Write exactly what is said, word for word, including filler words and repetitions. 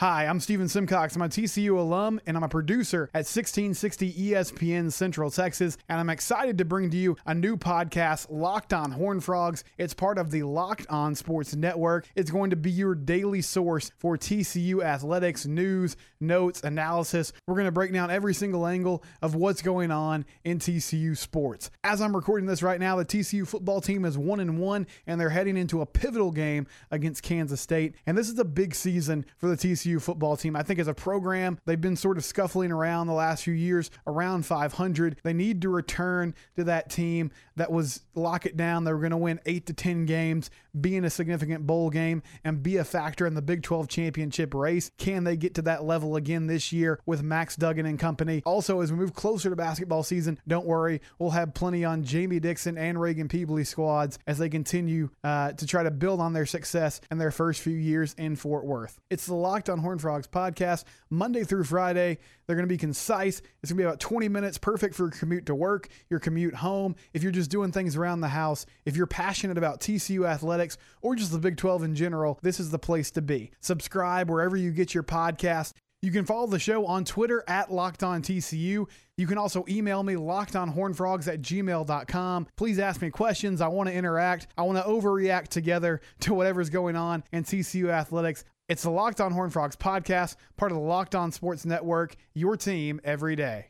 Hi, I'm Stephen Simcox. I'm a T C U alum, and I'm a producer at sixteen sixty E S P N Central Texas, and I'm excited to bring to you a new podcast, Locked On Horned Frogs. It's part of the Locked On Sports Network. It's going to be your daily source for T C U athletics, news, notes, analysis. We're going to break down every single angle of what's going on in T C U sports. As I'm recording this right now, the T C U football team is one and one, and they're heading into a pivotal game against Kansas State, and this is a big season for the T C U football team. I think as a program, they've been sort of scuffling around the last few years, around five hundred. They need to return to that team that was lock it down. They were going to win eight to ten games, be in a significant bowl game, and be a factor in the Big twelve championship race. Can they get to that level again this year with Max Duggan and company? Also, as we move closer to basketball season, don't worry, we'll have plenty on Jamie Dixon and Reagan Peebley squads as they continue uh, to try to build on their success in their first few years in Fort Worth. It's the Locked On Horned Frogs podcast, Monday through Friday. They're going to be concise. It's going to be about twenty minutes, perfect for your commute to work, your commute home, if you're just doing things around the house, if you're passionate about T C U athletics or just the Big twelve in general. This is the place to be. Subscribe wherever you get your podcast. You can follow the show on Twitter at Locked On T C U. You can also email me, locked on horned frogs at gmail dot com. Please ask me questions. I want to interact. I want to overreact together to whatever's going on in T C U athletics. It's the Locked On Horned Frogs podcast, part of the Locked On Sports Network, your team every day.